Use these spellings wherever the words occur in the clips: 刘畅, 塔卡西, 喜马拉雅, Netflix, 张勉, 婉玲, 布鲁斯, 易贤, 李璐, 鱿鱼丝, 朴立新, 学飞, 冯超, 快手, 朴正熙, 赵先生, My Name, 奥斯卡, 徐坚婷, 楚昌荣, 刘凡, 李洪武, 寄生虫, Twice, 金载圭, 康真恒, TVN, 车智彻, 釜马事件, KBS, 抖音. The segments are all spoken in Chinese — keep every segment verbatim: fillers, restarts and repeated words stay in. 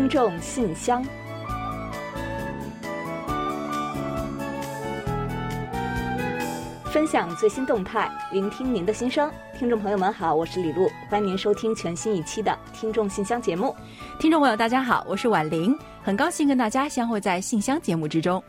听众信箱。分享最新动态，聆听您的心声。听众朋友们好，我是李璐，欢迎您收听全新一期的听众信箱节目。听众朋友大家好，我是婉玲，很高兴跟大家相会在信箱节目之中。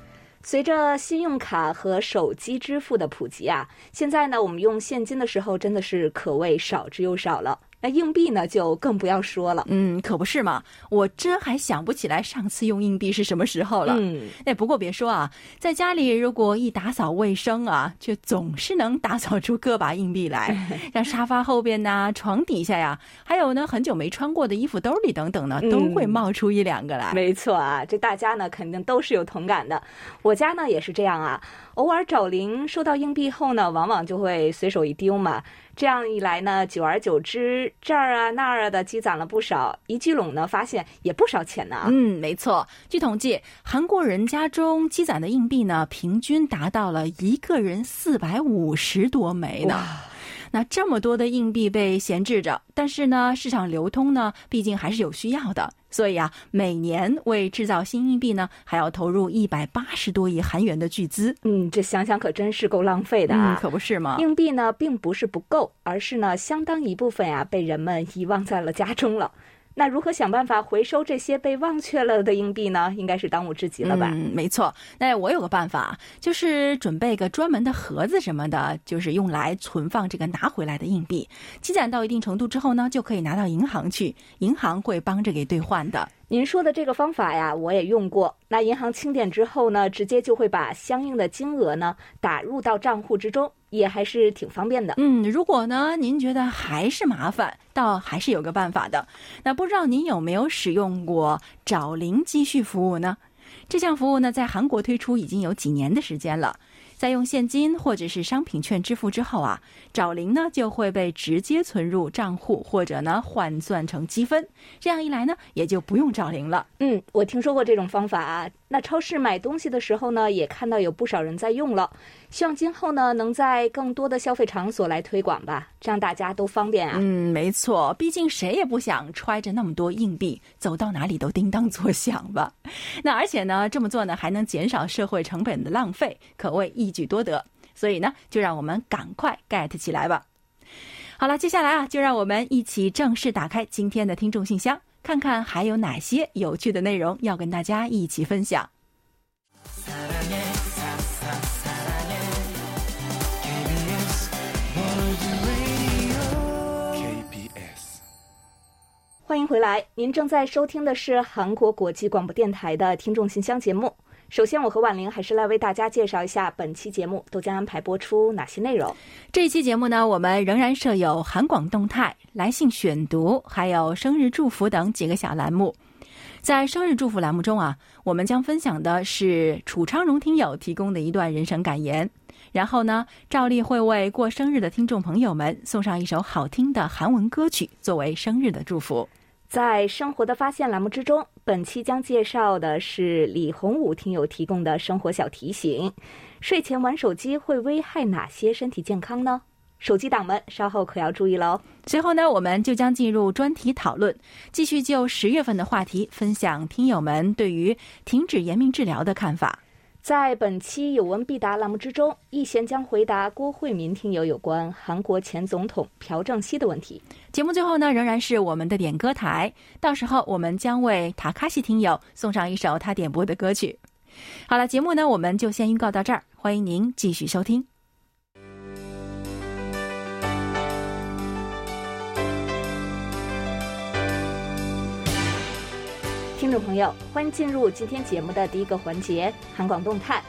随着信用卡和手机支付的普及啊，现在呢我们用现金的时候真的是可谓少之又少了，那硬币呢就更不要说了。嗯，可不是嘛，我真还想不起来上次用硬币是什么时候了。嗯，哎，不过别说啊，在家里如果一打扫卫生啊，却总是能打扫出个把硬币来，像沙发后边呐、床底下呀，还有呢很久没穿过的衣服兜里等等呢，都会冒出一两个来。嗯，没错啊，这大家呢肯定都是有同感的。我家呢也是这样啊，偶尔找零收到硬币后呢，往往就会随手一丢嘛。这样一来呢，久而久之，这儿啊那儿啊的积攒了不少，一聚拢呢，发现也不少钱呢啊。嗯，没错。据统计，韩国人家中积攒的硬币呢，平均达到了一个人四百五十多枚呢。那这么多的硬币被闲置着，但是呢，市场流通呢，毕竟还是有需要的。所以啊，每年为制造新硬币呢，还要投入一百八十多亿韩元的巨资。嗯，这想想可真是够浪费的啊！嗯，可不是吗？硬币呢，并不是不够，而是呢，相当一部分啊，被人们遗忘在了家中了。那如何想办法回收这些被忘却了的硬币呢？应该是当务之急了吧？嗯，没错。那我有个办法，就是准备个专门的盒子什么的，就是用来存放这个拿回来的硬币。积攒到一定程度之后呢，就可以拿到银行去，银行会帮着给兑换的。您说的这个方法呀，我也用过。那银行清点之后呢，直接就会把相应的金额呢打入到账户之中，也还是挺方便的。嗯，如果呢您觉得还是麻烦，倒还是有个办法的。那不知道您有没有使用过找零积蓄服务呢？这项服务呢，在韩国推出已经有几年的时间了。在用现金或者是商品券支付之后啊，找零呢就会被直接存入账户，或者呢换算成积分。这样一来呢，也就不用找零了。嗯，我听说过这种方法啊。那超市买东西的时候呢，也看到有不少人在用了。希望今后呢，能在更多的消费场所来推广吧，这样大家都方便啊。嗯，没错，毕竟谁也不想揣着那么多硬币，走到哪里都叮当作响吧。那而且呢，这么做呢，还能减少社会成本的浪费，可谓一举多得。所以呢，就让我们赶快 get 起来吧。好了，接下来啊，就让我们一起正式打开今天的听众信箱，看看还有哪些有趣的内容要跟大家一起分享。欢迎回来，您正在收听的是韩国国际广播电台的听众信箱节目。首先，我和婉玲还是来为大家介绍一下本期节目都将安排播出哪些内容。这一期节目呢，我们仍然设有韩广动态、来信选读，还有生日祝福等几个小栏目。在生日祝福栏目中啊，我们将分享的是楚昌荣听友提供的一段人生感言。然后呢，照例会为过生日的听众朋友们送上一首好听的韩文歌曲作为生日的祝福。在生活的发现栏目之中，本期将介绍的是李洪武听友提供的生活小提醒。睡前玩手机会危害哪些身体健康呢？手机党们稍后可要注意喽。随后呢，我们就将进入专题讨论，继续就十月份的话题分享听友们对于停止延命治疗的看法。在本期有问必答栏目之中，一贤将回答郭慧民听友有关韩国前总统朴正熙的问题。节目最后呢，仍然是我们的点歌台，到时候我们将为塔卡西听友送上一首他点播的歌曲。好了，节目呢我们就先预告到这儿，欢迎您继续收听。听众朋友，欢迎进入今天节目的第一个环节——韩广动态。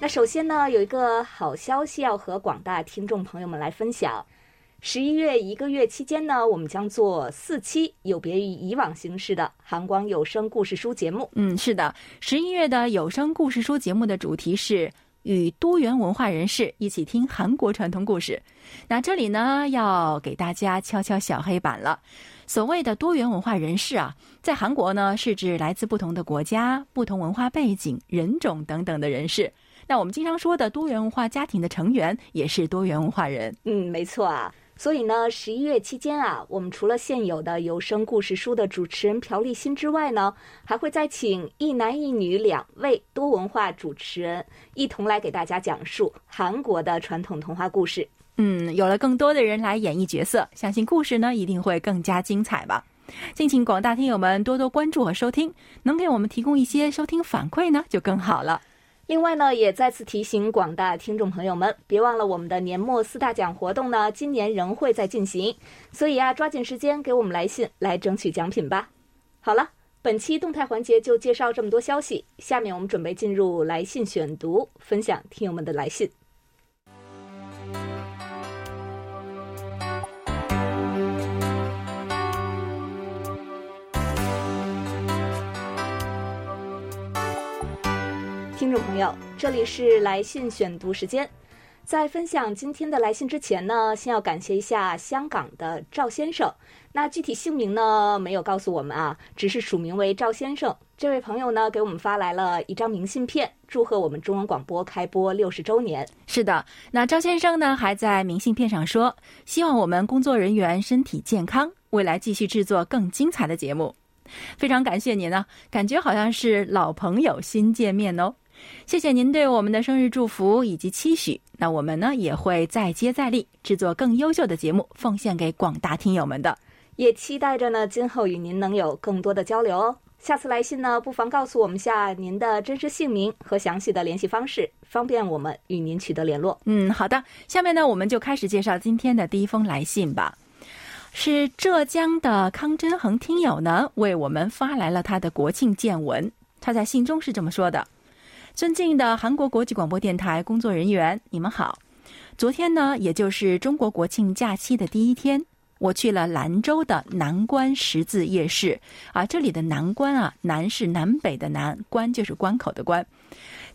那首先呢，有一个好消息要和广大听众朋友们来分享。十一月一个月期间呢，我们将做四期有别于以往形式的韩广有声故事书节目。嗯，是的，十一月的有声故事书节目的主题是与多元文化人士一起听韩国传统故事。那这里呢，要给大家敲敲小黑板了。所谓的多元文化人士啊，在韩国呢是指来自不同的国家、不同文化背景、人种等等的人士。那我们经常说的多元文化家庭的成员也是多元文化人。嗯，没错啊。所以呢，十一月期间啊，我们除了现有的有声故事书的主持人朴立新之外呢，还会再请一男一女两位多文化主持人一同来给大家讲述韩国的传统童话故事。嗯，有了更多的人来演绎角色，相信故事呢一定会更加精彩吧。敬请广大听友们多多关注和收听，能给我们提供一些收听反馈呢就更好了。另外呢，也再次提醒广大听众朋友们，别忘了我们的年末四大奖活动呢今年仍会再进行，所以啊，抓紧时间给我们来信来争取奖品吧。好了，本期动态环节就介绍这么多消息，下面我们准备进入来信选读，分享听友们的来信。听众朋友，这里是来信选读时间。在分享今天的来信之前呢，先要感谢一下香港的赵先生。那具体姓名呢没有告诉我们啊，只是署名为赵先生。这位朋友呢给我们发来了一张明信片，祝贺我们中文广播开播六十周年。是的，那赵先生呢还在明信片上说，希望我们工作人员身体健康，未来继续制作更精彩的节目。非常感谢您啊，感觉好像是老朋友新见面哦。谢谢您对我们的生日祝福以及期许，那我们呢也会再接再厉，制作更优秀的节目，奉献给广大听友们的。也期待着呢，今后与您能有更多的交流哦。下次来信呢，不妨告诉我们下您的真实姓名和详细的联系方式，方便我们与您取得联络。嗯，好的。下面呢，我们就开始介绍今天的第一封来信吧。是浙江的康真恒听友呢，为我们发来了他的国庆见闻。他在信中是这么说的。尊敬的韩国国际广播电台工作人员，你们好。昨天呢，也就是中国国庆假期的第一天，我去了兰州的南关十字夜市啊。这里的南关啊，南是南北的南，关就是关口的关。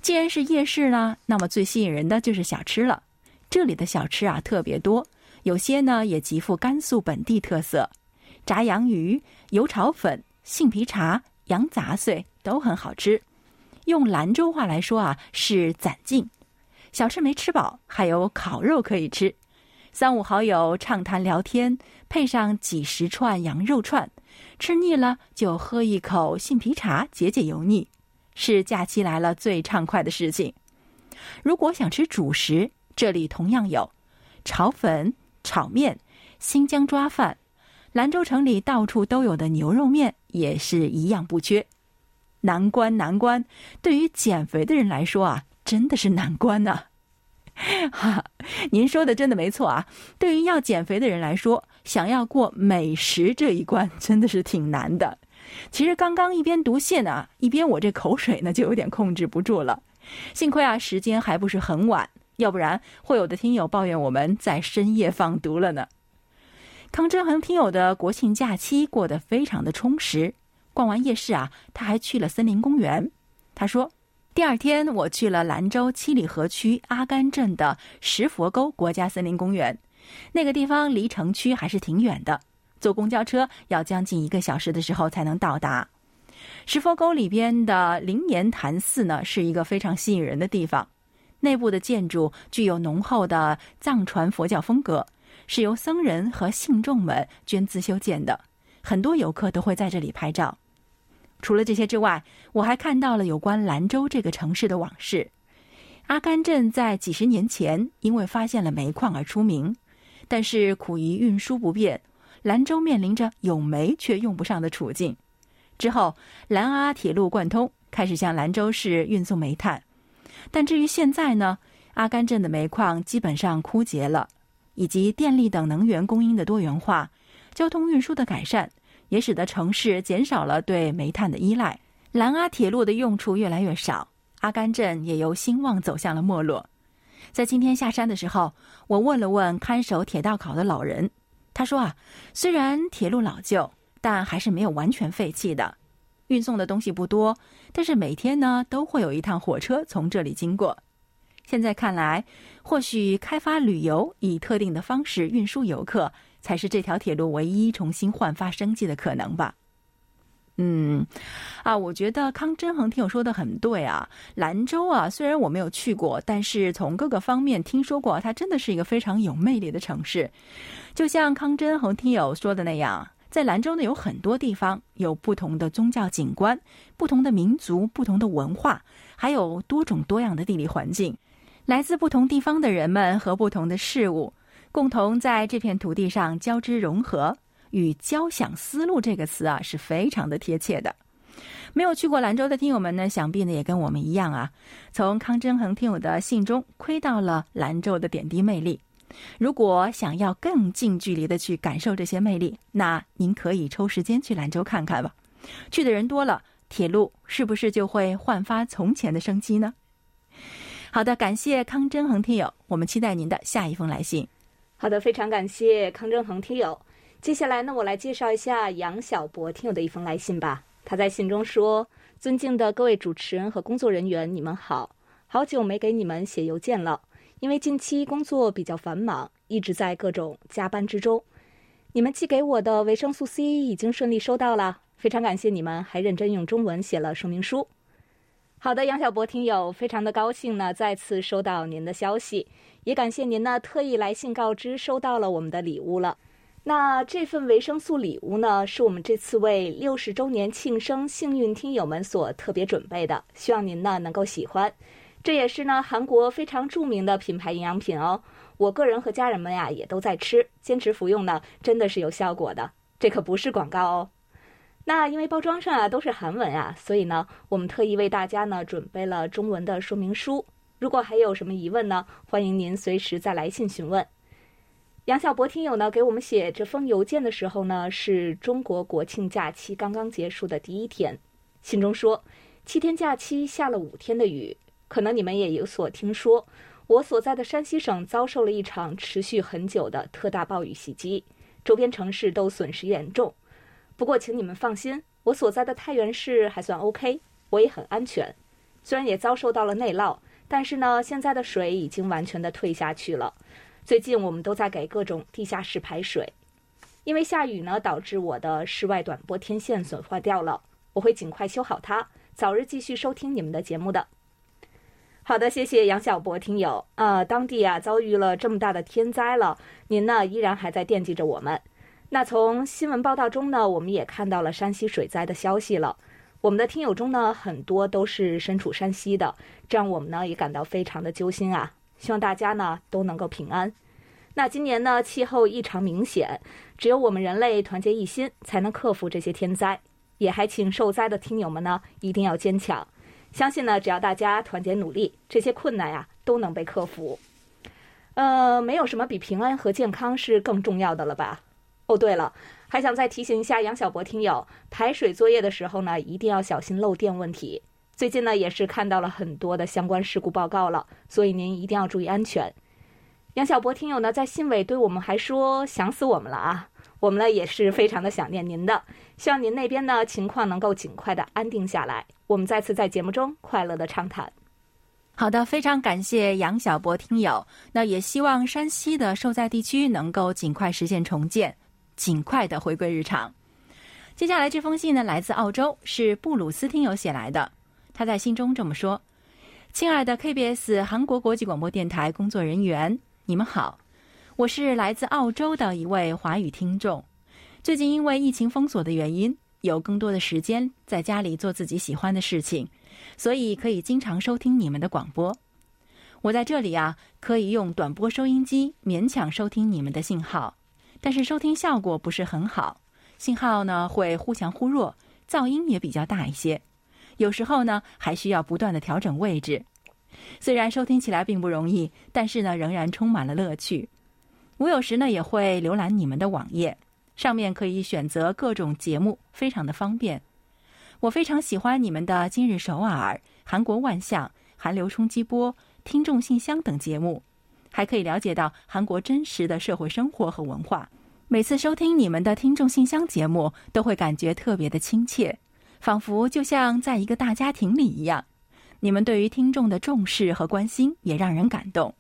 既然是夜市呢，那么最吸引人的就是小吃了。这里的小吃啊特别多，有些呢也极富甘肃本地特色，炸洋鱼、油炒粉、杏皮茶、羊杂碎都很好吃。用兰州话来说啊，是攒劲。小吃没吃饱，还有烤肉可以吃。三五好友畅谈聊天，配上几十串羊肉串，吃腻了就喝一口杏皮茶解解油腻，是假期来了最畅快的事情。如果想吃主食，这里同样有炒粉、炒面、新疆抓饭，兰州城里到处都有的牛肉面也是一样不缺。难关难关，对于减肥的人来说啊，真的是难关呢、啊、哈，您说的真的没错啊，对于要减肥的人来说，想要过美食这一关真的是挺难的。其实刚刚一边读信啊，一边我这口水呢就有点控制不住了。幸亏啊时间还不是很晚，要不然会有的听友抱怨我们在深夜放毒了呢。康真恒听友的国庆假期过得非常的充实，逛完夜市啊，他还去了森林公园。他说，第二天我去了兰州七里河区阿甘镇的石佛沟国家森林公园，那个地方离城区还是挺远的，坐公交车要将近一个小时的时候才能到达。石佛沟里边的灵岩潭寺呢，是一个非常吸引人的地方，内部的建筑具有浓厚的藏传佛教风格，是由僧人和信众们捐资修建的，很多游客都会在这里拍照。除了这些之外，我还看到了有关兰州这个城市的往事。阿甘镇在几十年前因为发现了煤矿而出名，但是苦于运输不便，兰州面临着有煤却用不上的处境。之后，兰阿铁路贯通，开始向兰州市运送煤炭。但至于现在呢，阿甘镇的煤矿基本上枯竭了，以及电力等能源供应的多元化，交通运输的改善，也使得城市减少了对煤炭的依赖，兰阿铁路的用处越来越少，阿甘镇也由兴旺走向了没落。在今天下山的时候，我问了问看守铁道考的老人，他说啊，虽然铁路老旧，但还是没有完全废弃的，运送的东西不多，但是每天呢都会有一趟火车从这里经过。现在看来，或许开发旅游以特定的方式运输游客，才是这条铁路唯一重新焕发生机的可能吧。嗯，啊，我觉得康真恒听友说的很对啊。兰州啊，虽然我没有去过，但是从各个方面听说过，它真的是一个非常有魅力的城市。就像康真恒听友说的那样，在兰州呢有很多地方有不同的宗教景观、不同的民族、不同的文化，还有多种多样的地理环境，来自不同地方的人们和不同的事物，共同在这片土地上交织融合。与交响思路这个词啊是非常的贴切的。没有去过兰州的听友们呢，想必呢也跟我们一样啊，从康真恒听友的信中窥到了兰州的点滴魅力。如果想要更近距离的去感受这些魅力，那您可以抽时间去兰州看看吧。去的人多了，铁路是不是就会焕发从前的生机呢？好的，感谢康真恒听友，我们期待您的下一封来信。好的，非常感谢康真恒听友。接下来呢，我来介绍一下杨小博听友的一封来信吧。他在信中说：尊敬的各位主持人和工作人员，你们好，好久没给你们写邮件了，因为近期工作比较繁忙，一直在各种加班之中。你们寄给我的维生素 C 已经顺利收到了，非常感谢你们还认真用中文写了说明书。好的，杨小博听友，非常的高兴呢再次收到您的消息，也感谢您呢特意来信告知收到了我们的礼物了。那这份维生素礼物呢，是我们这次为六十周年庆生幸运听友们所特别准备的，希望您呢能够喜欢。这也是呢韩国非常著名的品牌营养品哦，我个人和家人们呀也都在吃，坚持服用呢真的是有效果的，这可不是广告哦。那因为包装上啊都是韩文啊，所以呢我们特意为大家呢准备了中文的说明书。如果还有什么疑问呢，欢迎您随时再来信询问。杨小博听友呢给我们写这封邮件的时候呢，是中国国庆假期刚刚结束的第一天。信中说，七天假期下了五天的雨，可能你们也有所听说，我所在的山西省遭受了一场持续很久的特大暴雨袭击，周边城市都损失严重。不过请你们放心，我所在的太原市还算 OK， 我也很安全。虽然也遭受到了内涝，但是呢现在的水已经完全的退下去了。最近我们都在给各种地下室排水，因为下雨呢导致我的室外短波天线损坏掉了，我会尽快修好它，早日继续收听你们的节目的。好的，谢谢杨小博听友啊、呃，当地啊遭遇了这么大的天灾了，您呢依然还在惦记着我们。那从新闻报道中呢，我们也看到了山西水灾的消息了。我们的听友中呢很多都是身处山西的，这让我们呢也感到非常的揪心啊，希望大家呢都能够平安。那今年呢气候异常明显，只有我们人类团结一心才能克服这些天灾，也还请受灾的听友们呢一定要坚强，相信呢只要大家团结努力，这些困难啊都能被克服。呃没有什么比平安和健康是更重要的了吧。哦对了，还想再提醒一下杨小博听友，排水作业的时候呢一定要小心漏电问题，最近呢也是看到了很多的相关事故报告了，所以您一定要注意安全。杨小博听友呢在信尾对我们还说想死我们了啊，我们呢也是非常的想念您的，希望您那边呢情况能够尽快的安定下来，我们再次在节目中快乐的畅谈。好的，非常感谢杨小博听友，那也希望山西的受灾地区能够尽快实现重建，尽快的回归日常。接下来这封信呢来自澳洲，是布鲁斯听友写来的。他在信中这么说：亲爱的 K B S 韩国国际广播电台工作人员，你们好，我是来自澳洲的一位华语听众。最近因为疫情封锁的原因，有更多的时间在家里做自己喜欢的事情，所以可以经常收听你们的广播。我在这里啊，可以用短波收音机勉强收听你们的信号，但是收听效果不是很好，信号呢会忽强忽弱，噪音也比较大一些，有时候呢还需要不断的调整位置。虽然收听起来并不容易，但是呢仍然充满了乐趣。我有时呢也会浏览你们的网页，上面可以选择各种节目，非常的方便。我非常喜欢你们的今日首尔、韩国万象、韩流冲击波、听众信箱等节目，还可以了解到韩国真实的社会生活和文化。每次收听你们的听众信箱节目都会感觉特别的亲切，仿佛就像在一个大家庭里一样，你们对于听众的重视和关心也让人感动。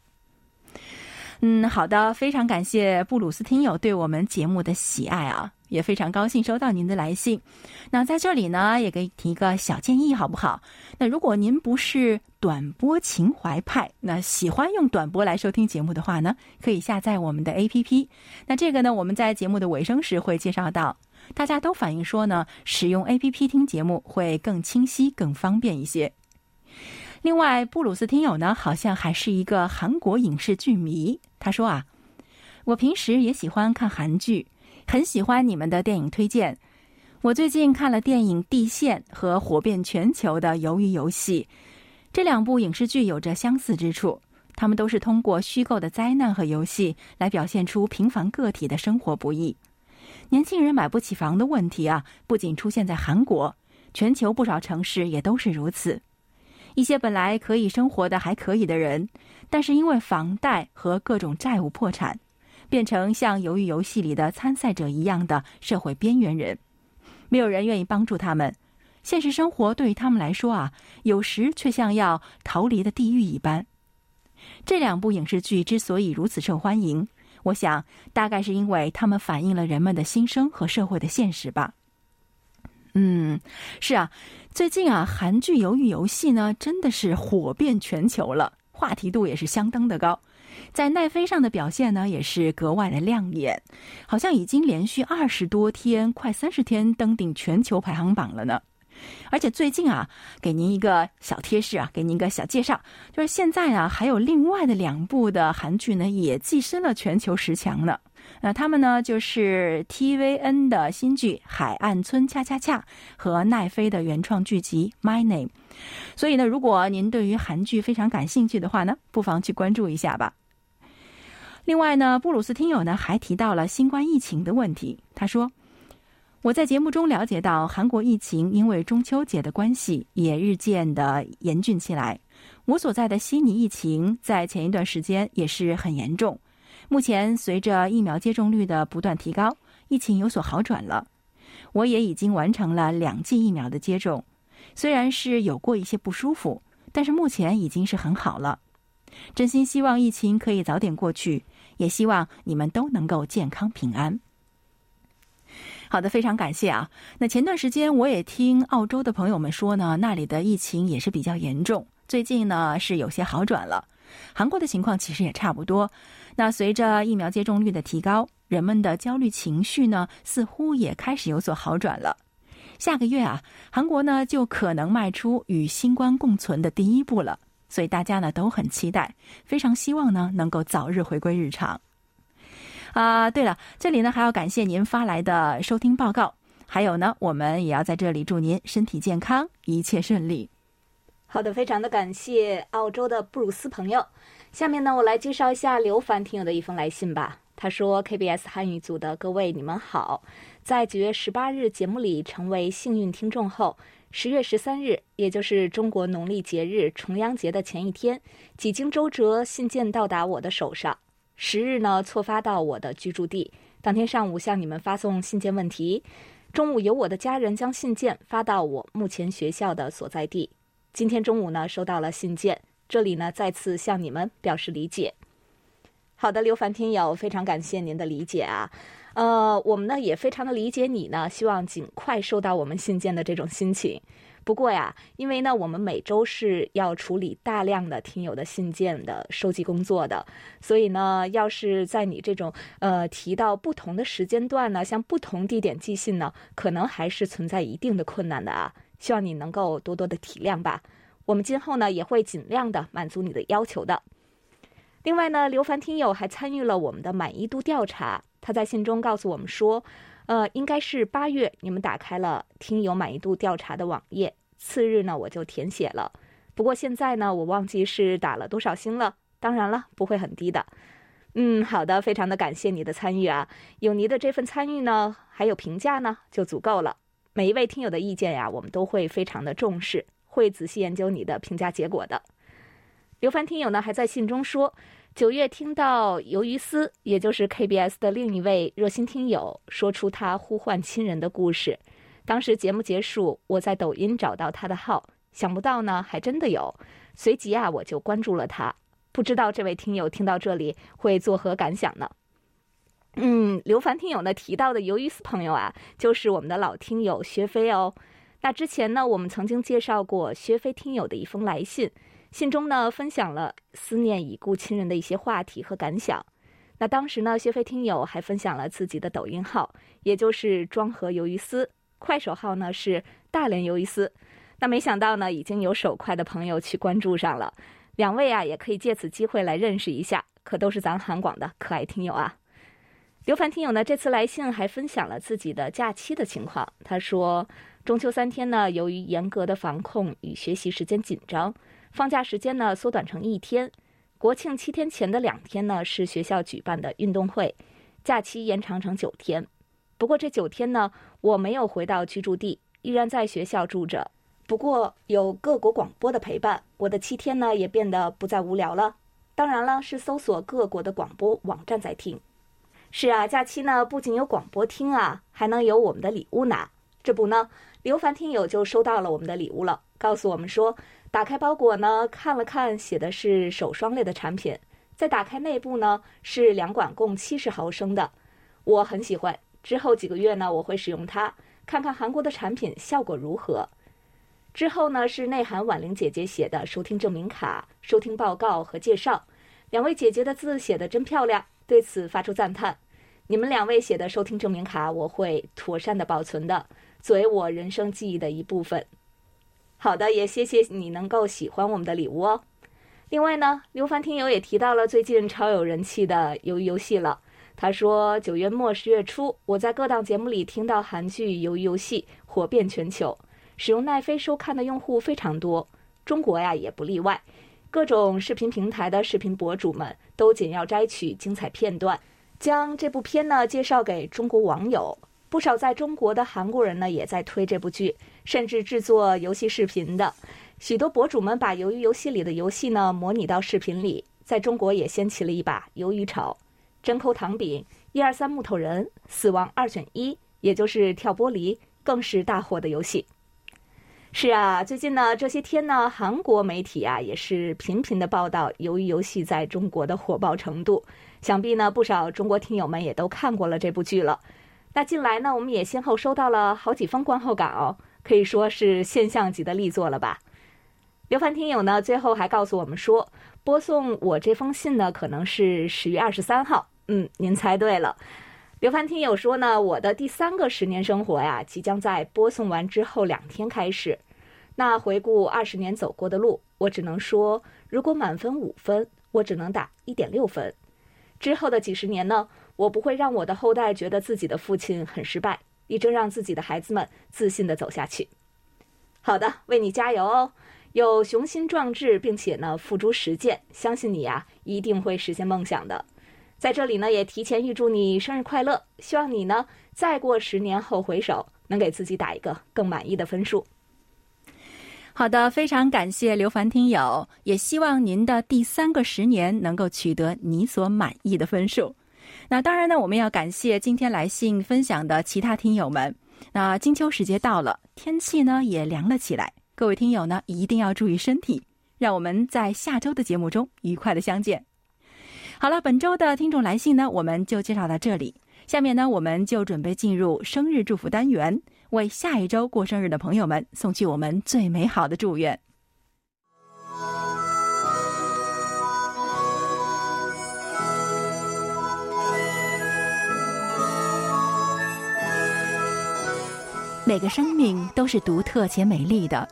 嗯，好的，非常感谢布鲁斯听友对我们节目的喜爱啊，也非常高兴收到您的来信。那在这里呢，也给提一个小建议好不好？那如果您不是短波情怀派，那喜欢用短波来收听节目的话呢，可以下载我们的 A P P。 那这个呢，我们在节目的尾声时会介绍到。大家都反映说呢，使用 A P P 听节目会更清晰更方便一些。另外布鲁斯听友呢，好像还是一个韩国影视剧迷。他说啊，我平时也喜欢看韩剧，很喜欢你们的电影推荐。我最近看了电影《地线》和火遍全球的《鱿鱼游戏》，这两部影视剧有着相似之处，他们都是通过虚构的灾难和游戏来表现出平凡个体的生活不易。年轻人买不起房的问题啊，不仅出现在韩国，全球不少城市也都是如此。一些本来可以生活的还可以的人，但是因为房贷和各种债务破产，变成像鱿鱼游戏里的参赛者一样的社会边缘人，没有人愿意帮助他们。现实生活对于他们来说啊，有时却像要逃离的地狱一般。这两部影视剧之所以如此受欢迎，我想大概是因为他们反映了人们的心声和社会的现实吧。嗯，是啊，最近啊，韩剧《鱿鱼游戏》呢，真的是火遍全球了，话题度也是相当的高。在奈飞上的表现呢，也是格外的亮眼，好像已经连续二十多天，快三十天登顶全球排行榜了呢。而且最近啊，给您一个小贴士啊，给您一个小介绍，就是现在啊，还有另外的两部的韩剧呢，也跻身了全球十强呢。那他们呢，就是 T V N 的新剧《海岸村恰恰恰》和奈飞的原创剧集《My Name》。所以呢，如果您对于韩剧非常感兴趣的话呢，不妨去关注一下吧。另外呢，布鲁斯听友呢还提到了新冠疫情的问题。他说，我在节目中了解到，韩国疫情因为中秋节的关系也日渐的严峻起来。我所在的悉尼疫情在前一段时间也是很严重，目前随着疫苗接种率的不断提高，疫情有所好转了。我也已经完成了两剂疫苗的接种，虽然是有过一些不舒服，但是目前已经是很好了。真心希望疫情可以早点过去，也希望你们都能够健康平安。好的，非常感谢啊。那前段时间我也听澳洲的朋友们说呢，那里的疫情也是比较严重，最近呢是有些好转了。韩国的情况其实也差不多，那随着疫苗接种率的提高，人们的焦虑情绪呢似乎也开始有所好转了。下个月啊，韩国呢就可能迈出与新冠共存的第一步了，所以大家呢都很期待，非常希望呢能够早日回归日常。啊，对了，这里呢还要感谢您发来的收听报告，还有呢，我们也要在这里祝您身体健康，一切顺利。好的，非常的感谢澳洲的布鲁斯朋友。下面呢，我来介绍一下刘凡听友的一封来信吧。他说 ：“K B S 汉语组的各位，你们好！在九月十八日节目里成为幸运听众后，十月十三日，也就是中国农历节日重阳节的前一天，几经周折，信件到达我的手上。”十日呢，错发到我的居住地。当天上午向你们发送信件问题，中午由我的家人将信件发到我目前学校的所在地。今天中午呢，收到了信件，这里呢再次向你们表示理解。好的，刘凡听友，非常感谢您的理解啊。呃，我们呢也非常的理解你呢，希望尽快收到我们信件的这种心情。不过呀，因为呢，我们每周是要处理大量的听友的信件的收集工作的，所以呢，要是在你这种呃提到不同的时间段呢，向不同地点寄信呢，可能还是存在一定的困难的啊。希望你能够多多的体谅吧。我们今后呢，也会尽量的满足你的要求的。另外呢，刘凡听友还参与了我们的满意度调查，他在信中告诉我们说，呃，应该是八月，你们打开了听友满意度调查的网页。次日呢，我就填写了。不过现在呢，我忘记是打了多少星了。当然了，不会很低的。嗯，好的，非常的感谢你的参与啊！有你的这份参与呢，还有评价呢，就足够了。每一位听友的意见呀，我们都会非常的重视，会仔细研究你的评价结果的。刘凡听友呢，还在信中说，九月听到鱿鱼丝，也就是 K B S 的另一位热心听友说出他呼唤亲人的故事。当时节目结束，我在抖音找到他的号，想不到呢还真的有，随即啊我就关注了他。不知道这位听友听到这里会作何感想呢？嗯，刘凡听友呢提到的鱿鱼丝朋友啊，就是我们的老听友学飞哦。那之前呢，我们曾经介绍过学飞听友的一封来信，信中呢分享了思念已故亲人的一些话题和感想。那当时呢，学飞听友还分享了自己的抖音号，也就是庄河鱿鱼丝，快手号呢是大连鱿鱼丝。那没想到呢，已经有手快的朋友去关注上了。两位啊，也可以借此机会来认识一下，可都是咱韩广的可爱听友啊。刘凡听友呢，这次来信还分享了自己的假期的情况。他说，中秋三天呢，由于严格的防控与学习时间紧张，放假时间呢缩短成一天。国庆七天前的两天呢是学校举办的运动会，假期延长成九天。不过这九天呢，我没有回到居住地，依然在学校住着。不过有各国广播的陪伴，我的七天呢也变得不再无聊了。当然了，是搜索各国的广播网站在听。是啊，假期呢不仅有广播听啊，还能有我们的礼物拿。这不呢，刘凡听友就收到了我们的礼物了，告诉我们说，打开包裹呢看了看，写的是手霜类的产品，再打开内部呢是两管共七十毫升的，我很喜欢。之后几个月呢，我会使用它，看看韩国的产品效果如何。之后呢是内涵婉玲姐姐写的收听证明卡、收听报告和介绍，两位姐姐的字写得真漂亮，对此发出赞叹。你们两位写的收听证明卡，我会妥善的保存的，作为我人生记忆的一部分。好的，也谢谢你能够喜欢我们的礼物哦。另外呢，刘凡听友也提到了最近超有人气的鱿鱼游戏了。他说，九月末十月初，我在各档节目里听到韩剧《鱿鱼游戏》火遍全球，使用奈飞收看的用户非常多，中国呀也不例外。各种视频平台的视频博主们都紧要摘取精彩片段，将这部片呢介绍给中国网友。不少在中国的韩国人呢也在推这部剧，甚至制作游戏视频的。许多博主们把鱿鱼游戏里的游戏呢模拟到视频里，在中国也掀起了一把鱿鱼潮。真抠糖饼、一二三木头人、死亡二选一，也就是跳玻璃，更是大火的游戏。是啊，最近呢这些天呢，韩国媒体啊也是频频的报道鱿鱼游戏在中国的火爆程度。想必呢不少中国听友们也都看过了这部剧了。那近来呢，我们也先后收到了好几封观后感哦，可以说是现象级的力作了吧。刘凡听友呢最后还告诉我们说，播送我这封信呢可能是十月二十三号。嗯，您猜对了。刘凡听友说呢，我的第三个十年生活呀即将在播送完之后两天开始。那回顾二十年走过的路，我只能说，如果满分五分，我只能打一点六分。之后的几十年呢，我不会让我的后代觉得自己的父亲很失败，一直让自己的孩子们自信地走下去。好的，为你加油哦！有雄心壮志，并且呢付诸实践，相信你呀、啊，一定会实现梦想的。在这里呢，也提前预祝你生日快乐，希望你呢再过十年后回首，能给自己打一个更满意的分数。好的，非常感谢刘凡听友，也希望您的第三个十年能够取得你所满意的分数。那当然呢，我们要感谢今天来信分享的其他听友们。那金秋时节到了，天气呢也凉了起来，各位听友呢一定要注意身体。让我们在下周的节目中愉快的相见。好了，本周的听众来信呢，我们就介绍到这里。下面呢，我们就准备进入生日祝福单元。为下一周过生日的朋友们送去我们最美好的祝愿。每个生命都是独特且美丽的，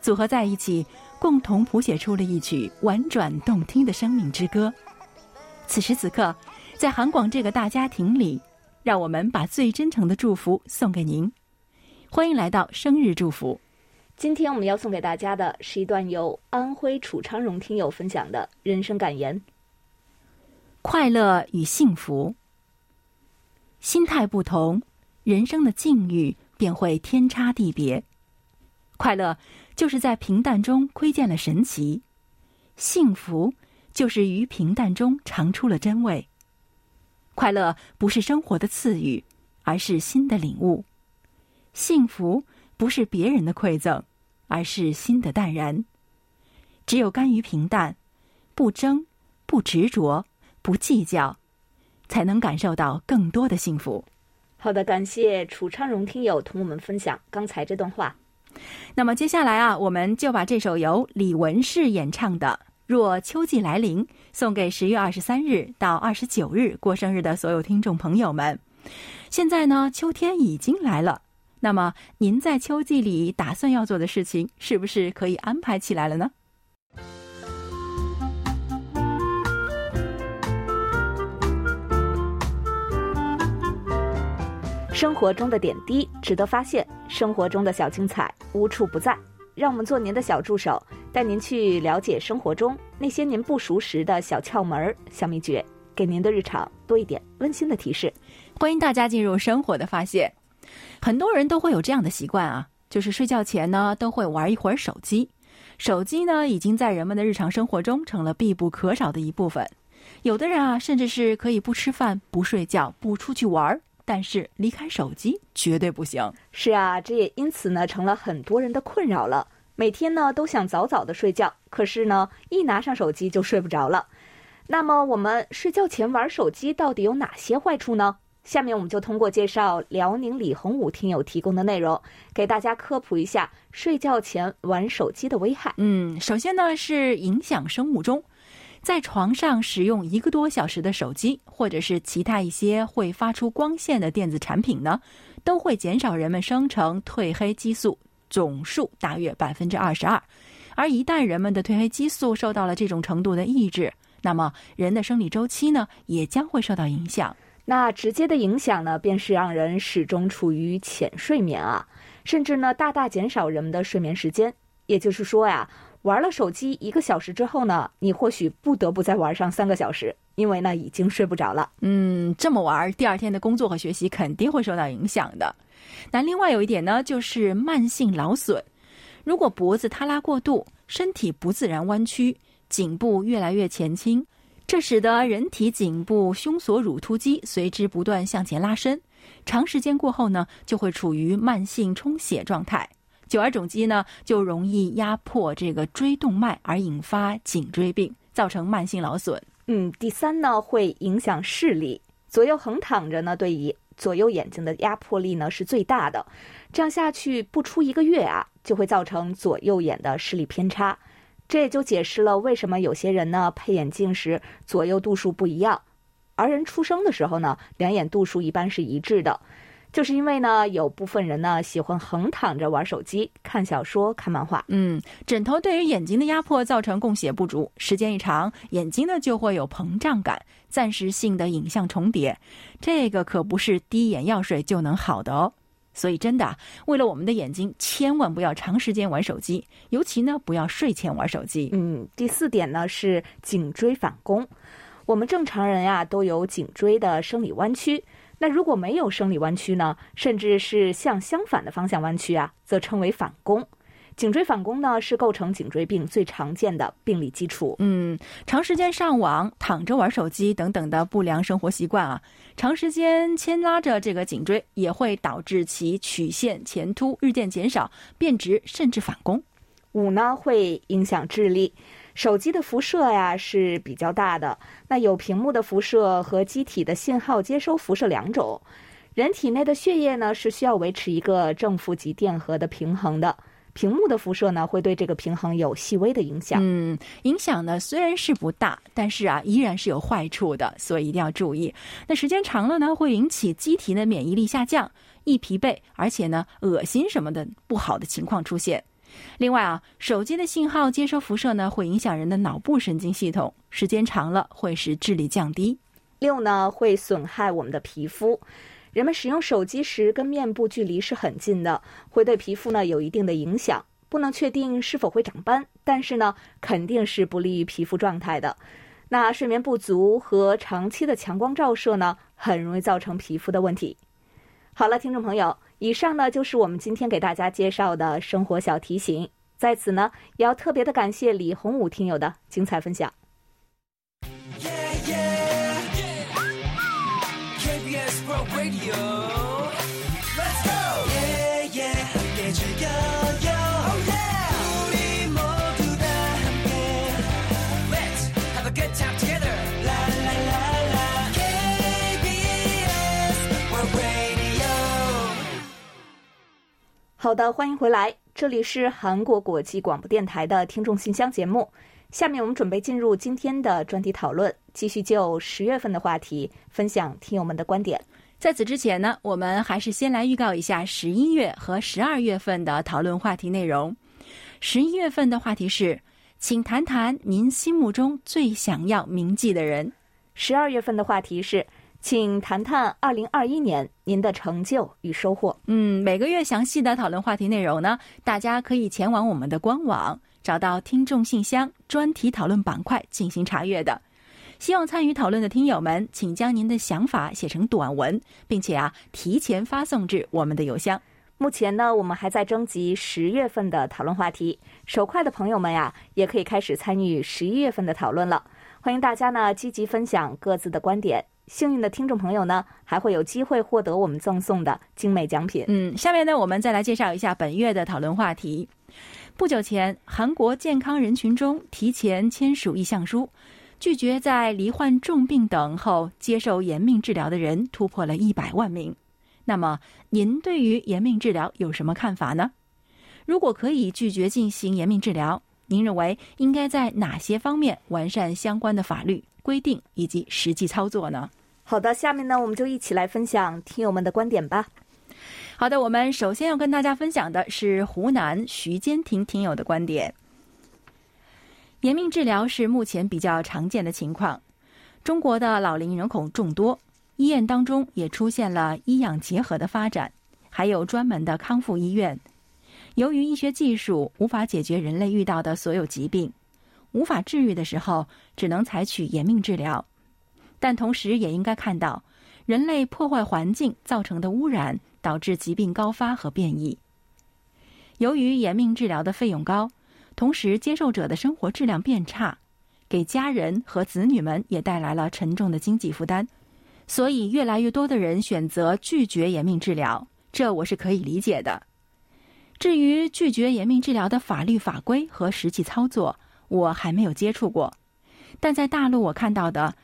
组合在一起，共同谱写出了一曲婉转动听的生命之歌。此时此刻，在韩广这个大家庭里，让我们把最真诚的祝福送给您。欢迎来到生日祝福。今天我们要送给大家的是一段由安徽楚昌荣听友分享的人生感言。快乐与幸福，心态不同，人生的境遇便会天差地别。快乐就是在平淡中窥见了神奇，幸福就是于平淡中尝出了真味。快乐不是生活的赐予，而是心的领悟。幸福不是别人的馈赠，而是心的淡然。只有甘于平淡，不争、不执着、不计较，才能感受到更多的幸福。好的，感谢楚昌荣听友同我们分享刚才这段话。那么接下来啊，我们就把这首由李文世演唱的《若秋季来临》送给十月二十三日到二十九日过生日的所有听众朋友们。现在呢，秋天已经来了，那么您在秋季里打算要做的事情，是不是可以安排起来了呢？生活中的点滴值得发现，生活中的小精彩无处不在。让我们做您的小助手，带您去了解生活中那些您不熟识的小窍门、小秘诀，给您的日常多一点温馨的提示。欢迎大家进入生活的发现。很多人都会有这样的习惯啊，就是睡觉前呢都会玩一会儿手机。手机呢已经在人们的日常生活中成了必不可少的一部分。有的人啊，甚至是可以不吃饭、不睡觉、不出去玩，但是离开手机绝对不行。是啊，这也因此呢成了很多人的困扰了。每天呢都想早早的睡觉，可是呢一拿上手机就睡不着了。那么我们睡觉前玩手机到底有哪些坏处呢？下面我们就通过介绍辽宁李洪武听友提供的内容，给大家科普一下睡觉前玩手机的危害。嗯，首先呢是影响生物钟。在床上使用一个多小时的手机，或者是其他一些会发出光线的电子产品呢，都会减少人们生成褪黑激素总数大约 百分之二十二。 而一旦人们的褪黑激素受到了这种程度的抑制，那么人的生理周期呢也将会受到影响。那直接的影响呢便是让人始终处于浅睡眠啊，甚至呢大大减少人们的睡眠时间。也就是说呀，玩了手机一个小时之后呢，你或许不得不再玩上三个小时，因为呢已经睡不着了。嗯，这么玩，第二天的工作和学习肯定会受到影响的。那另外有一点呢，就是慢性劳损。如果脖子塌拉过度，身体不自然弯曲，颈部越来越前倾，这使得人体颈部胸锁乳突肌随之不断向前拉伸，长时间过后呢，就会处于慢性充血状态。久而久之呢，就容易压迫这个椎动脉，而引发颈椎病，造成慢性劳损。嗯，第三呢，会影响视力。左右横躺着呢，对左右眼睛的压迫力呢是最大的。这样下去不出一个月啊，就会造成左右眼的视力偏差。这也就解释了为什么有些人呢配眼镜时左右度数不一样，而人出生的时候呢，两眼度数一般是一致的。就是因为呢，有部分人呢喜欢横躺着玩手机、看小说、看漫画。嗯，枕头对于眼睛的压迫造成供血不足，时间一长，眼睛呢就会有膨胀感，暂时性的影像重叠，这个可不是滴眼药水就能好的哦。所以真的，为了我们的眼睛，千万不要长时间玩手机，尤其呢不要睡前玩手机。嗯，第四点呢是颈椎反弓。我们正常人啊都有颈椎的生理弯曲。那如果没有生理弯曲呢，甚至是向相反的方向弯曲啊，则称为反弓。颈椎反弓呢，是构成颈椎病最常见的病理基础。嗯，长时间上网、躺着玩手机等等的不良生活习惯啊，长时间牵拉着这个颈椎，也会导致其曲线前凸日渐减少、变直，甚至反弓。五呢，会影响智力。手机的辐射呀是比较大的，那有屏幕的辐射和机体的信号接收辐射两种。人体内的血液呢是需要维持一个正负极电荷的平衡的，屏幕的辐射呢会对这个平衡有细微的影响。嗯，影响呢虽然是不大，但是啊依然是有坏处的，所以一定要注意。那时间长了呢，会引起机体的免疫力下降，易疲惫，而且呢恶心什么的不好的情况出现。另外啊，手机的信号接收辐射呢，会影响人的脑部神经系统，时间长了会使智力降低。六呢，会损害我们的皮肤。人们使用手机时跟面部距离是很近的，会对皮肤呢有一定的影响。不能确定是否会长斑，但是呢，肯定是不利于皮肤状态的。那睡眠不足和长期的强光照射呢，很容易造成皮肤的问题。好了，听众朋友。以上呢就是我们今天给大家介绍的生活小提醒，在此呢也要特别的感谢李洪武听友的精彩分享。 yeah, yeah, yeah. 케이비에스 World Radio. Let's go. Yeah, yeah, 함께 즐겨요. Oh, yeah. 우리 모두 다 함께. Let's 好的，欢迎回来，这里是韩国国际广播电台的听众信箱节目。下面我们准备进入今天的专题讨论，继续就十月份的话题分享听友们的观点。在此之前呢，我们还是先来预告一下十一月和十二月份的讨论话题内容。十一月份的话题是，请谈谈您心目中最想要铭记的人。十二月份的话题是，请谈谈二零二一年您的成就与收获。嗯，每个月详细的讨论话题内容呢，大家可以前往我们的官网，找到听众信箱专题讨论板块进行查阅的。希望参与讨论的听友们，请将您的想法写成短文，并且啊提前发送至我们的邮箱。目前呢，我们还在征集十月份的讨论话题，手快的朋友们呀、啊，也可以开始参与十一月份的讨论了。欢迎大家呢积极分享各自的观点，幸运的听众朋友呢还会有机会获得我们赠送的精美奖品。嗯，下面呢我们再来介绍一下本月的讨论话题。不久前，韩国健康人群中提前签署意向书，拒绝在罹患重病等后接受延命治疗的人突破了一百万名。那么，您对于延命治疗有什么看法呢？如果可以拒绝进行延命治疗，您认为应该在哪些方面完善相关的法律规定以及实际操作呢？好的，下面呢，我们就一起来分享听友们的观点吧。好的，我们首先要跟大家分享的是湖南徐坚婷听友的观点。延命治疗是目前比较常见的情况。中国的老龄人口众多，医院当中也出现了医养结合的发展，还有专门的康复医院。由于医学技术无法解决人类遇到的所有疾病，无法治愈的时候，只能采取延命治疗。但同时也应该看到，人类破坏环境造成的污染，导致疾病高发和变异。由于延命治疗的费用高，同时接受者的生活质量变差，给家人和子女们也带来了沉重的经济负担。所以越来越多的人选择拒绝延命治疗，这我是可以理解的。至于拒绝延命治疗的法律法规和实际操作，我还没有接触过。但在大陆我看到的，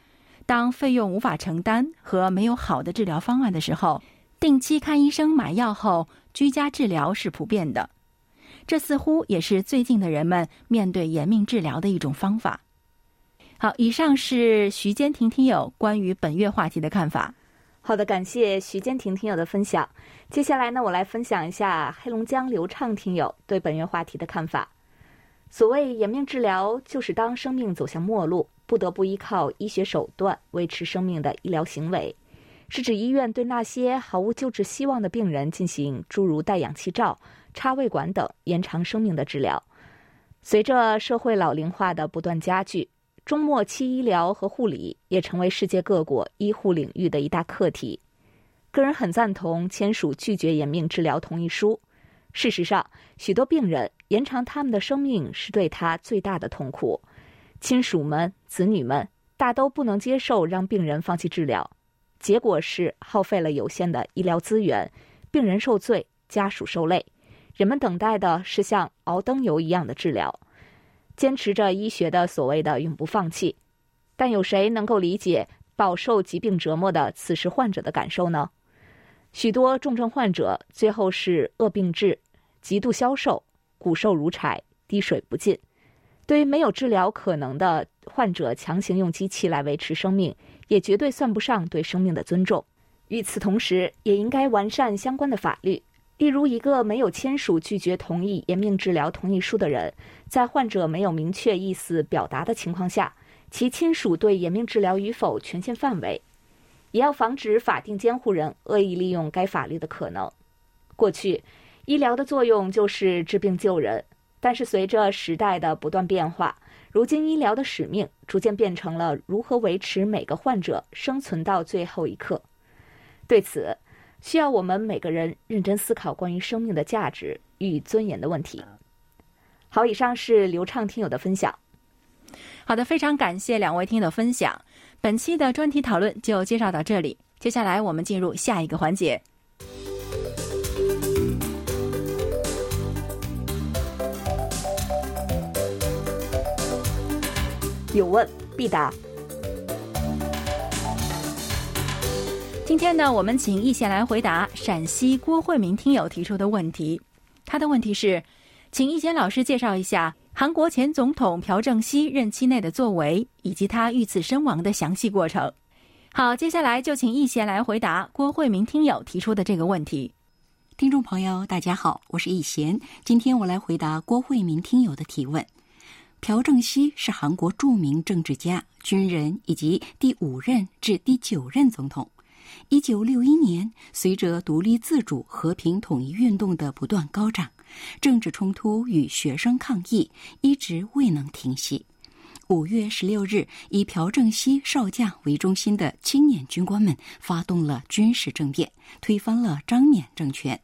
当费用无法承担和没有好的治疗方案的时候，定期看医生买药后，居家治疗是普遍的。这似乎也是最近的人们面对延命治疗的一种方法。好，以上是徐坚婷听友关于本月话题的看法。好的，感谢徐坚婷听友的分享。接下来呢，我来分享一下黑龙江刘畅听友对本月话题的看法。所谓延命治疗，就是当生命走向末路，不得不依靠医学手段维持生命的医疗行为，是指医院对那些毫无救治希望的病人进行诸如戴氧气罩、插胃管等延长生命的治疗。随着社会老龄化的不断加剧，中末期医疗和护理也成为世界各国医护领域的一大课题。个人很赞同签署拒绝延命治疗同意书。事实上，许多病人延长他们的生命是对他最大的痛苦，亲属们、子女们大都不能接受让病人放弃治疗，结果是耗费了有限的医疗资源，病人受罪，家属受累，人们等待的是像熬灯油一样的治疗。坚持着医学的所谓的永不放弃，但有谁能够理解饱受疾病折磨的此时患者的感受呢？许多重症患者最后是恶病治、极度消瘦、骨瘦如柴、滴水不进。对于没有治疗可能的患者，强行用机器来维持生命，也绝对算不上对生命的尊重。与此同时，也应该完善相关的法律。例如，一个没有签署拒绝同意延命治疗同意书的人，在患者没有明确意思表达的情况下，其亲属对延命治疗与否权限范围，也要防止法定监护人恶意利用该法律的可能。过去，医疗的作用就是治病救人，但是随着时代的不断变化，如今医疗的使命逐渐变成了如何维持每个患者生存到最后一刻。对此，需要我们每个人认真思考关于生命的价值与尊严的问题。好，以上是刘畅听友的分享。好的，非常感谢两位听友分享。本期的专题讨论就介绍到这里，接下来我们进入下一个环节。有问必答。今天呢，我们请易贤来回答陕西郭慧明听友提出的问题。他的问题是，请易坚老师介绍一下韩国前总统朴正熙任期内的作为，以及他遇刺身亡的详细过程。好，接下来就请易贤来回答郭慧明听友提出的这个问题。听众朋友大家好，我是易贤，今天我来回答郭慧明听友的提问。朴正熙是韩国著名政治家、军人以及第五任至第九任总统。一九六一年，随着独立自主和平统一运动的不断高涨，政治冲突与学生抗议一直未能停息。五月十六日，以朴正熙少将为中心的青年军官们发动了军事政变，推翻了张勉政权。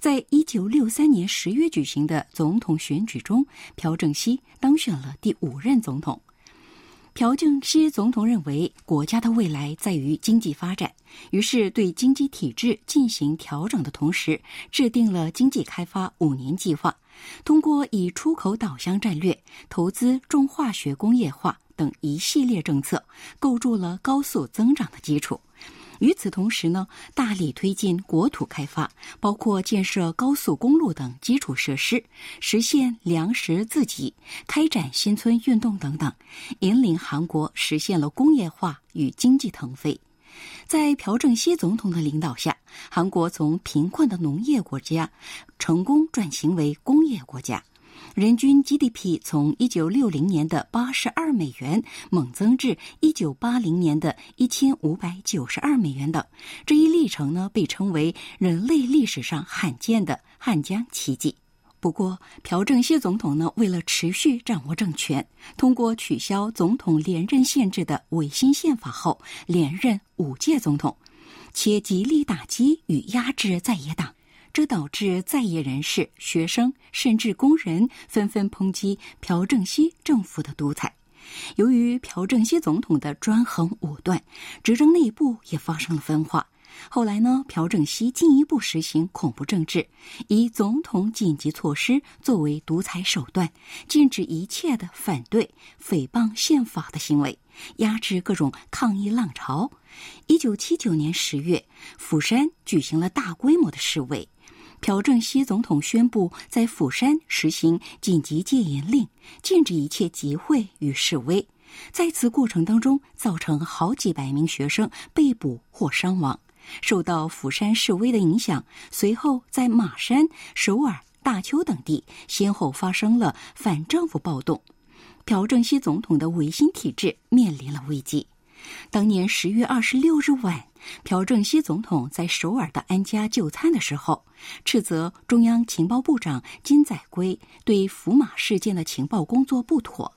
在一九六三年十月举行的总统选举中，朴正熙当选了第五任总统。朴正熙总统认为国家的未来在于经济发展，于是对经济体制进行调整的同时，制定了经济开发五年计划，通过以出口导向战略、投资重化学工业化等一系列政策，构筑了高速增长的基础。与此同时呢，大力推进国土开发，包括建设高速公路等基础设施，实现粮食自给，开展新村运动等等，引领韩国实现了工业化与经济腾飞。在朴正熙总统的领导下，韩国从贫困的农业国家成功转型为工业国家，人均 G D P 从一九六零年的八十二美元猛增至一九八零年的一千五百九十二美元等。这一历程呢，被称为人类历史上罕见的汉江奇迹。不过，朴正熙总统呢，为了持续掌握政权，通过取消总统连任限制的维新宪法后，连任五届总统，且极力打击与压制在野党。这导致在野人士、学生甚至工人纷纷抨击朴正熙政府的独裁。由于朴正熙总统的专横武断，执政内部也发生了分化。后来呢，朴正熙进一步实行恐怖政治，以总统紧急措施作为独裁手段，禁止一切的反对、诽谤宪法的行为，压制各种抗议浪潮。一九七九年十月，釜山举行了大规模的示威。朴正熙总统宣布在釜山实行紧急戒严令，禁止一切集会与示威。在此过程当中，造成好几百名学生被捕或伤亡。受到釜山示威的影响，随后在马山、首尔、大邱等地先后发生了反政府暴动。朴正熙总统的维新体制面临了危机。当年十月二十六日晚，朴正熙总统在首尔的安家就餐的时候，斥责中央情报部长金载圭对釜马事件的情报工作不妥。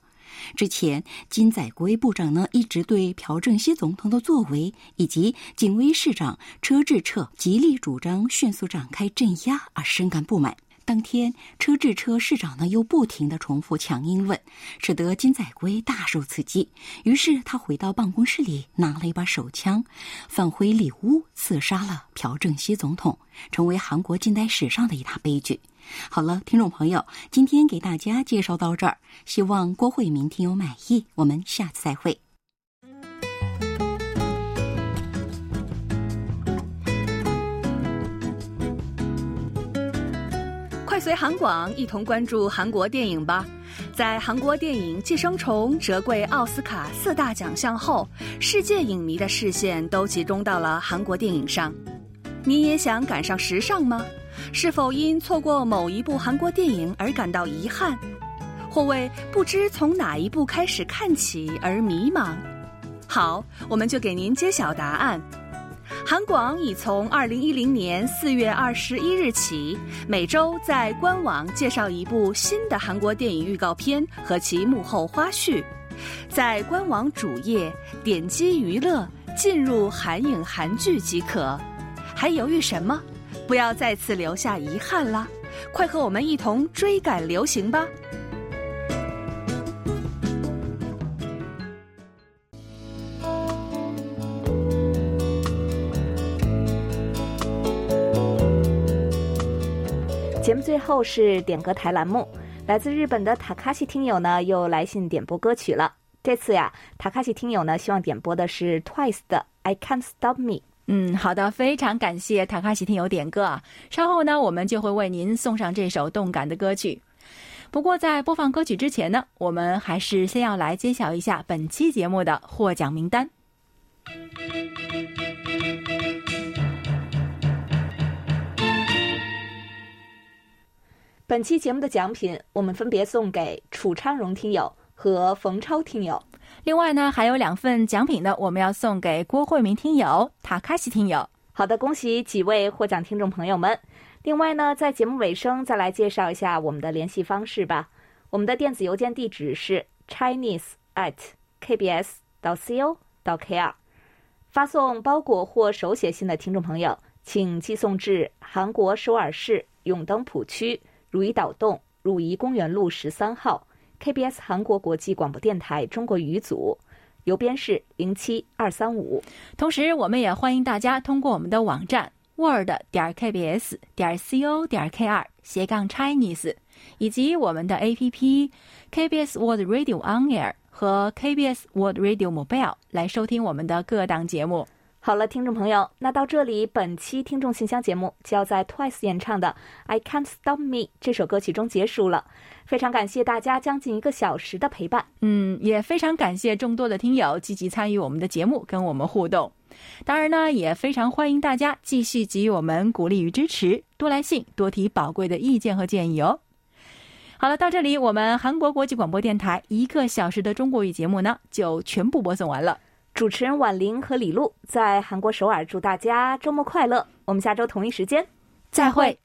之前，金载圭部长呢一直对朴正熙总统的作为以及警卫市长车智彻极力主张迅速展开镇压而深感不满。当天，车智彻市长呢又不停地重复强硬问，使得金载圭大受刺激。于是他回到办公室里拿了一把手枪，返回里屋刺杀了朴正熙总统，成为韩国近代史上的一大悲剧。好了，听众朋友，今天给大家介绍到这儿，希望郭慧明听友满意。我们下次再会。快随韩广一同关注韩国电影吧。在韩国电影《寄生虫》折桂奥斯卡四大奖项后，世界影迷的视线都集中到了韩国电影上。你也想赶上时尚吗？是否因错过某一部韩国电影而感到遗憾，或为不知从哪一部开始看起而迷茫？好，我们就给您揭晓答案。韩广已从二零一零年四月二十一日起，每周在官网介绍一部新的韩国电影预告片和其幕后花絮。在官网主页点击娱乐，进入韩影韩剧即可。还犹豫什么？不要再次留下遗憾啦！快和我们一同追赶流行吧！节目最后是点歌台栏目，来自日本的塔卡西听友呢又来信点播歌曲了。这次呀，塔卡西听友呢希望点播的是 Twice 的 I Can't Stop Me。嗯，好的，非常感谢塔卡西听友点歌。 稍后呢我们就会为您送上这首动感的歌曲。 不过在播放歌曲之前呢， 我们还是先要来揭晓一下本期节目的获奖名单。 本期节目的奖品我们分别送给楚昌荣听友和冯超听友， 另外呢还有两份奖品呢我们要送给郭慧明听友、塔卡西听友。 好的，恭喜几位获奖听众朋友们。 另外呢在节目尾声再来介绍一下我们的联系方式吧。 我们的电子邮件地址是 chinese at k b s dot co dot k r， 发送包裹或手写信的听众朋友， 请寄送至韩国首尔市永登浦区汝矣岛洞汝矣公园路十三号 K B S 韩国国际广播电台中国语组， 邮编是 零七二三五。 同时我们也欢迎大家通过我们的网站 world 点 k b s 点 c o 点 k r 斜杠 Chinese， 以及我们的 A P P K B S World Radio On Air 和 K B S World Radio Mobile 来收听我们的各档节目。 好了，听众朋友，那到这里本期听众信箱节目 就要在 Twice 演唱的 I Can't Stop Me 这首歌曲中结束了。 非常感谢大家将近一个小时的陪伴。 嗯，也非常感谢众多的听友积极参与我们的节目， 跟我们互动。 当然呢也非常欢迎大家继续给予我们鼓励与支持， 多来信， 多提宝贵的意见和建议哦。 好了，到这里我们韩国国际广播电台 一个小时的中国语节目呢 就全部播送完了。 主持人婉玲和李璐在韩国首尔祝大家周末快乐，我们下周同一时间再会。